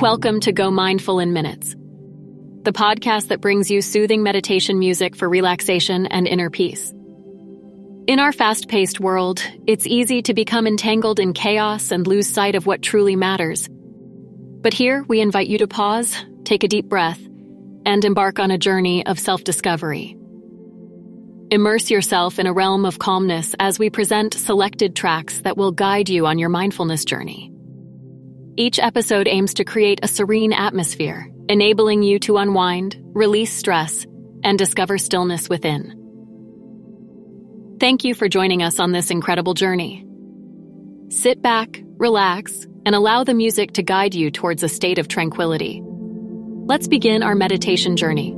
Welcome to Go Mindful in Minutes, the podcast that brings you soothing meditation music for relaxation and inner peace. In our fast-paced world, it's easy to become entangled in chaos and lose sight of what truly matters. But here, we invite you to pause, take a deep breath, and embark on a journey of self-discovery. Immerse yourself in a realm of calmness as we present selected tracks that will guide you on your mindfulness journey. Each episode aims to create a serene atmosphere, enabling you to unwind, release stress, and discover stillness within. Thank you for joining us on this incredible journey. Sit back, relax, and allow the music to guide you towards a state of tranquility. Let's begin our meditation journey.